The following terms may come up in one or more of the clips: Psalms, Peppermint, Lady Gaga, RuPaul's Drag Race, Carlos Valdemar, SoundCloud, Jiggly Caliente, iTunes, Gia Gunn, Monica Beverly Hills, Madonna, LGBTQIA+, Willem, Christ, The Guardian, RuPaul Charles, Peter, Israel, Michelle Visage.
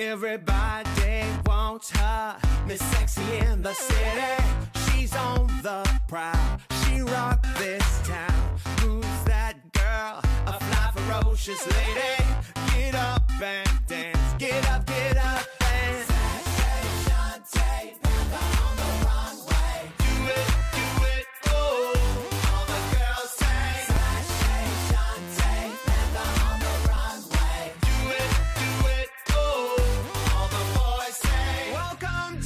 Everybody wants her, Miss Sexy in the city. She's on the prowl, she rocked this town. Who's that girl? A fly, ferocious lady. Get up and dance, get up and dance. Sexy, Shante, never on the runway. Do it, oh. All the girls say Sexy, Shante, never on the runway. Do it, oh. All the boys say welcome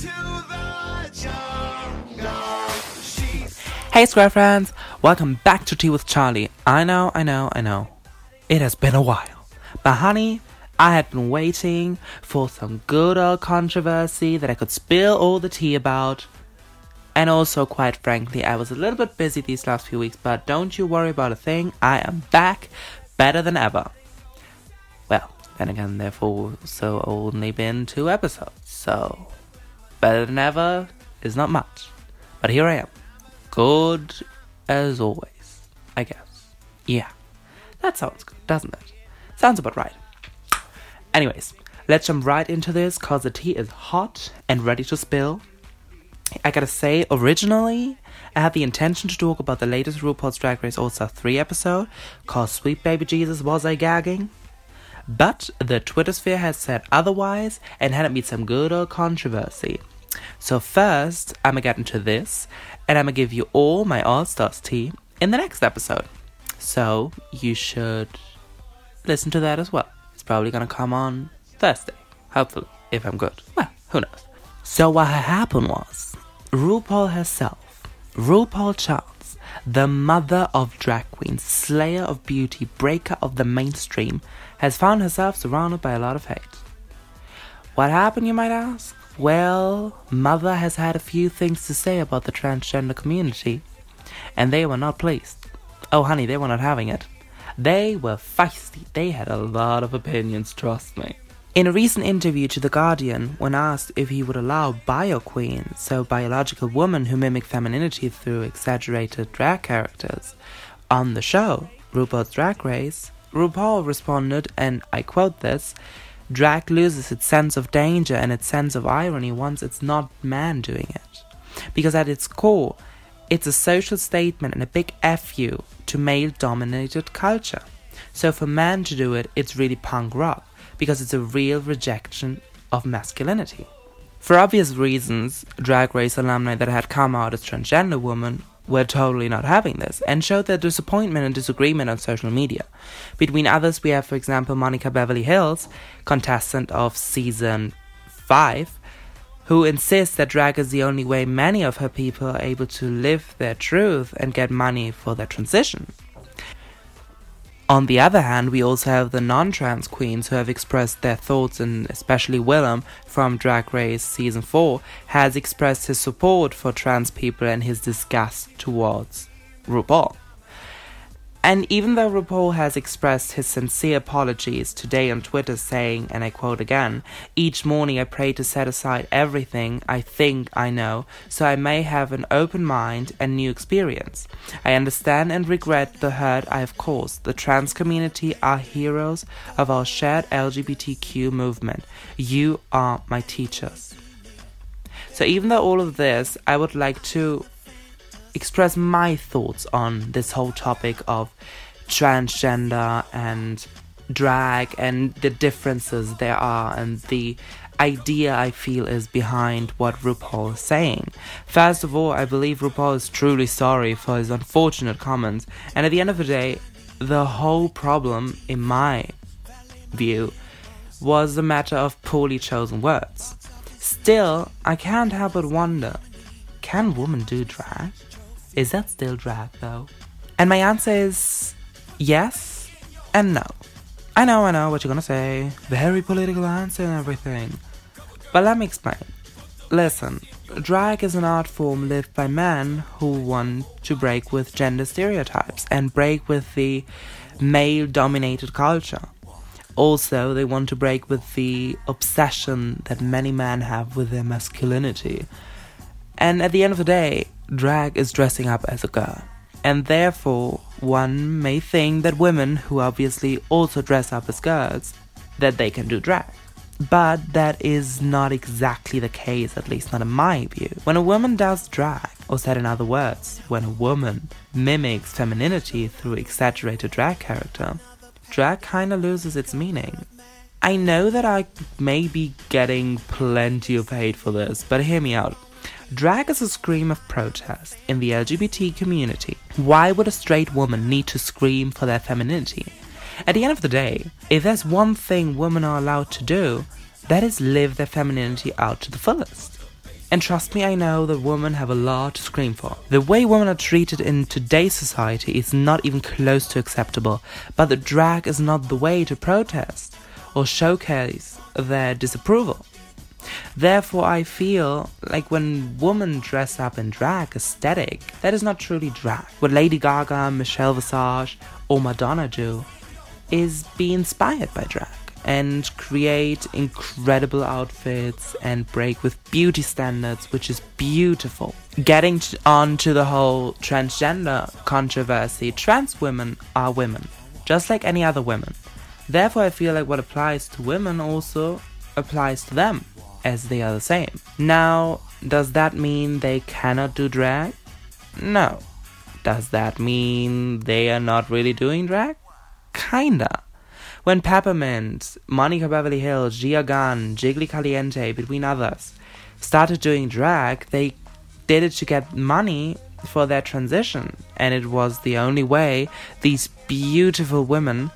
to the jungle. She's... Hey Square friends, welcome back to Tea with Charlie. I know. It has been a while. But honey, I had been waiting for some good old controversy that I could spill all the tea about. And also, quite frankly, I was a little bit busy these last few weeks, but don't you worry about a thing. I am back, better than ever. Well, then again, therefore, so only been 2 episodes, so better than ever is not much. But here I am, good as always, I guess. Yeah, that sounds good, doesn't it? Sounds about right. Anyways, let's jump right into this cause the tea is hot and ready to spill. I gotta say, originally, I had the intention to talk about the latest RuPaul's Drag Race All Stars 3 episode, cause sweet baby Jesus was I gagging. But the Twitter sphere has said otherwise and handed me some good old controversy. So first, I'ma get into this and I'ma give you all my All Stars tea in the next episode. So you should listen to that as well. It's probably gonna come on Thursday, hopefully, if I'm good. Well, who knows? So what happened was, RuPaul herself, RuPaul Charles, the mother of drag queens, slayer of beauty, breaker of the mainstream, has found herself surrounded by a lot of hate. What happened, you might ask? Well, mother has had a few things to say about the transgender community, and they were not pleased. Oh honey, they were not having it. They were feisty. They had a lot of opinions, trust me. In a recent interview to The Guardian, when asked if he would allow bio queens, so biological women who mimic femininity through exaggerated drag characters, on the show, RuPaul's Drag Race, RuPaul responded, and I quote this, "Drag loses its sense of danger and its sense of irony once it's not man doing it. Because at its core, it's a social statement and a big F you to male-dominated culture. So for man to do it, it's really punk rock, because it's a real rejection of masculinity." For obvious reasons, Drag Race alumni that had come out as transgender women were totally not having this, and showed their disappointment and disagreement on social media. Between others, we have, for example, Monica Beverly Hills, contestant of season 5, who insists that drag is the only way many of her people are able to live their truth and get money for their transition. On the other hand, we also have the non-trans queens who have expressed their thoughts, and especially Willem from Drag Race Season 4 has expressed his support for trans people and his disgust towards RuPaul. And even though RuPaul has expressed his sincere apologies today on Twitter saying, and I quote again, "Each morning I pray to set aside everything I think I know, so I may have an open mind and new experience. I understand and regret the hurt I have caused. The trans community are heroes of our shared LGBTQ movement. You are my teachers." So even though all of this, I would like to express my thoughts on this whole topic of transgender and drag and the differences there are and the idea I feel is behind what RuPaul is saying. First of all, I believe RuPaul is truly sorry for his unfortunate comments, and at the end of the day, the whole problem, in my view, was a matter of poorly chosen words. Still, I can't help but wonder, can women do drag? Is that still drag, though? And my answer is yes and no. I know what you're gonna say. Very political answer and everything. But let me explain. Listen, drag is an art form lived by men who want to break with gender stereotypes and break with the male-dominated culture. Also, they want to break with the obsession that many men have with their masculinity. And at the end of the day, drag is dressing up as a girl, and therefore one may think that women, who obviously also dress up as girls, that they can do drag. But that is not exactly the case, at least not in my view. When a woman does drag, or said in other words, when a woman mimics femininity through exaggerated drag character, drag kinda loses its meaning. I know that I may be getting plenty of hate for this, but hear me out. Drag is a scream of protest in the LGBT community. Why would a straight woman need to scream for their femininity? At the end of the day, if there's one thing women are allowed to do, that is live their femininity out to the fullest. And trust me, I know that women have a lot to scream for. The way women are treated in today's society is not even close to acceptable, but the drag is not the way to protest or showcase their disapproval. Therefore, I feel like when women dress up in drag aesthetic, that is not truly drag. What Lady Gaga, Michelle Visage or Madonna do is be inspired by drag and create incredible outfits and break with beauty standards, which is beautiful. Getting on to the whole transgender controversy, trans women are women, just like any other women. Therefore, I feel like what applies to women also applies to them, as they are the same. Now, does that mean they cannot do drag? No. Does that mean they are not really doing drag? Kinda. When Peppermint, Monica Beverly Hills, Gia Gunn, Jiggly Caliente, between others, started doing drag, they did it to get money for their transition. And it was the only way these beautiful women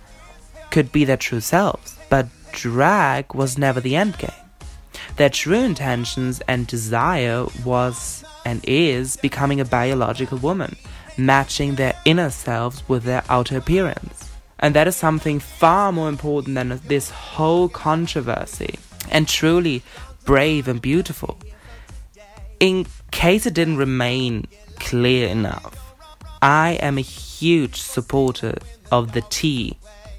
could be their true selves. But drag was never the end game. Their true intentions and desire was and is becoming a biological woman, matching their inner selves with their outer appearance. And that is something far more important than this whole controversy, and truly brave and beautiful. In case it didn't remain clear enough, I am a huge supporter of the T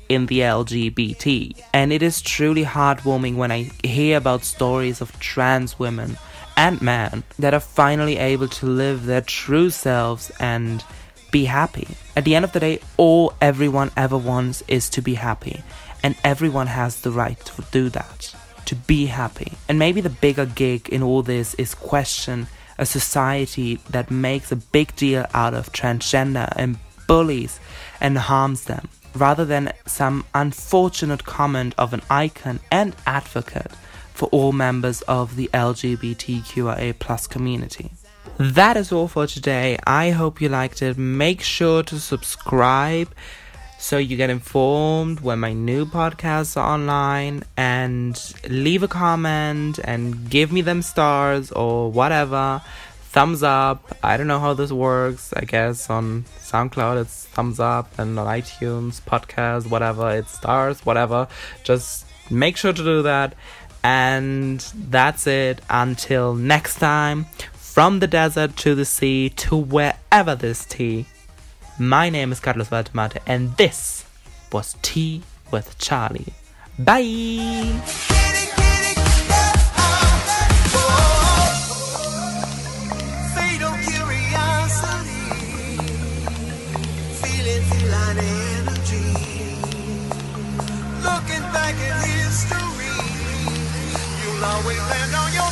in the LGBT, and it is truly heartwarming when I hear about stories of trans women and men that are finally able to live their true selves and be happy. At the end of the day, all everyone ever wants is to be happy, and everyone has the right to do that, to be happy. And maybe the bigger gig in all this is question a society that makes a big deal out of transgender and bullies and harms them, rather than some unfortunate comment of an icon and advocate for all members of the LGBTQIA+ community. That is all for today. I hope you liked it. Make sure to subscribe so you get informed when my new podcasts are online, and leave a comment and give me them stars or whatever. Thumbs up. I don't know how this works. I guess on SoundCloud it's thumbs up, and on iTunes, podcast, whatever, it's stars, whatever. Just make sure to do that. And that's it. Until next time, from the desert to the sea, to wherever there's tea. My name is Carlos Valdemar, and this was Tea with Charlie. Bye! Looking back at history, you'll always land on your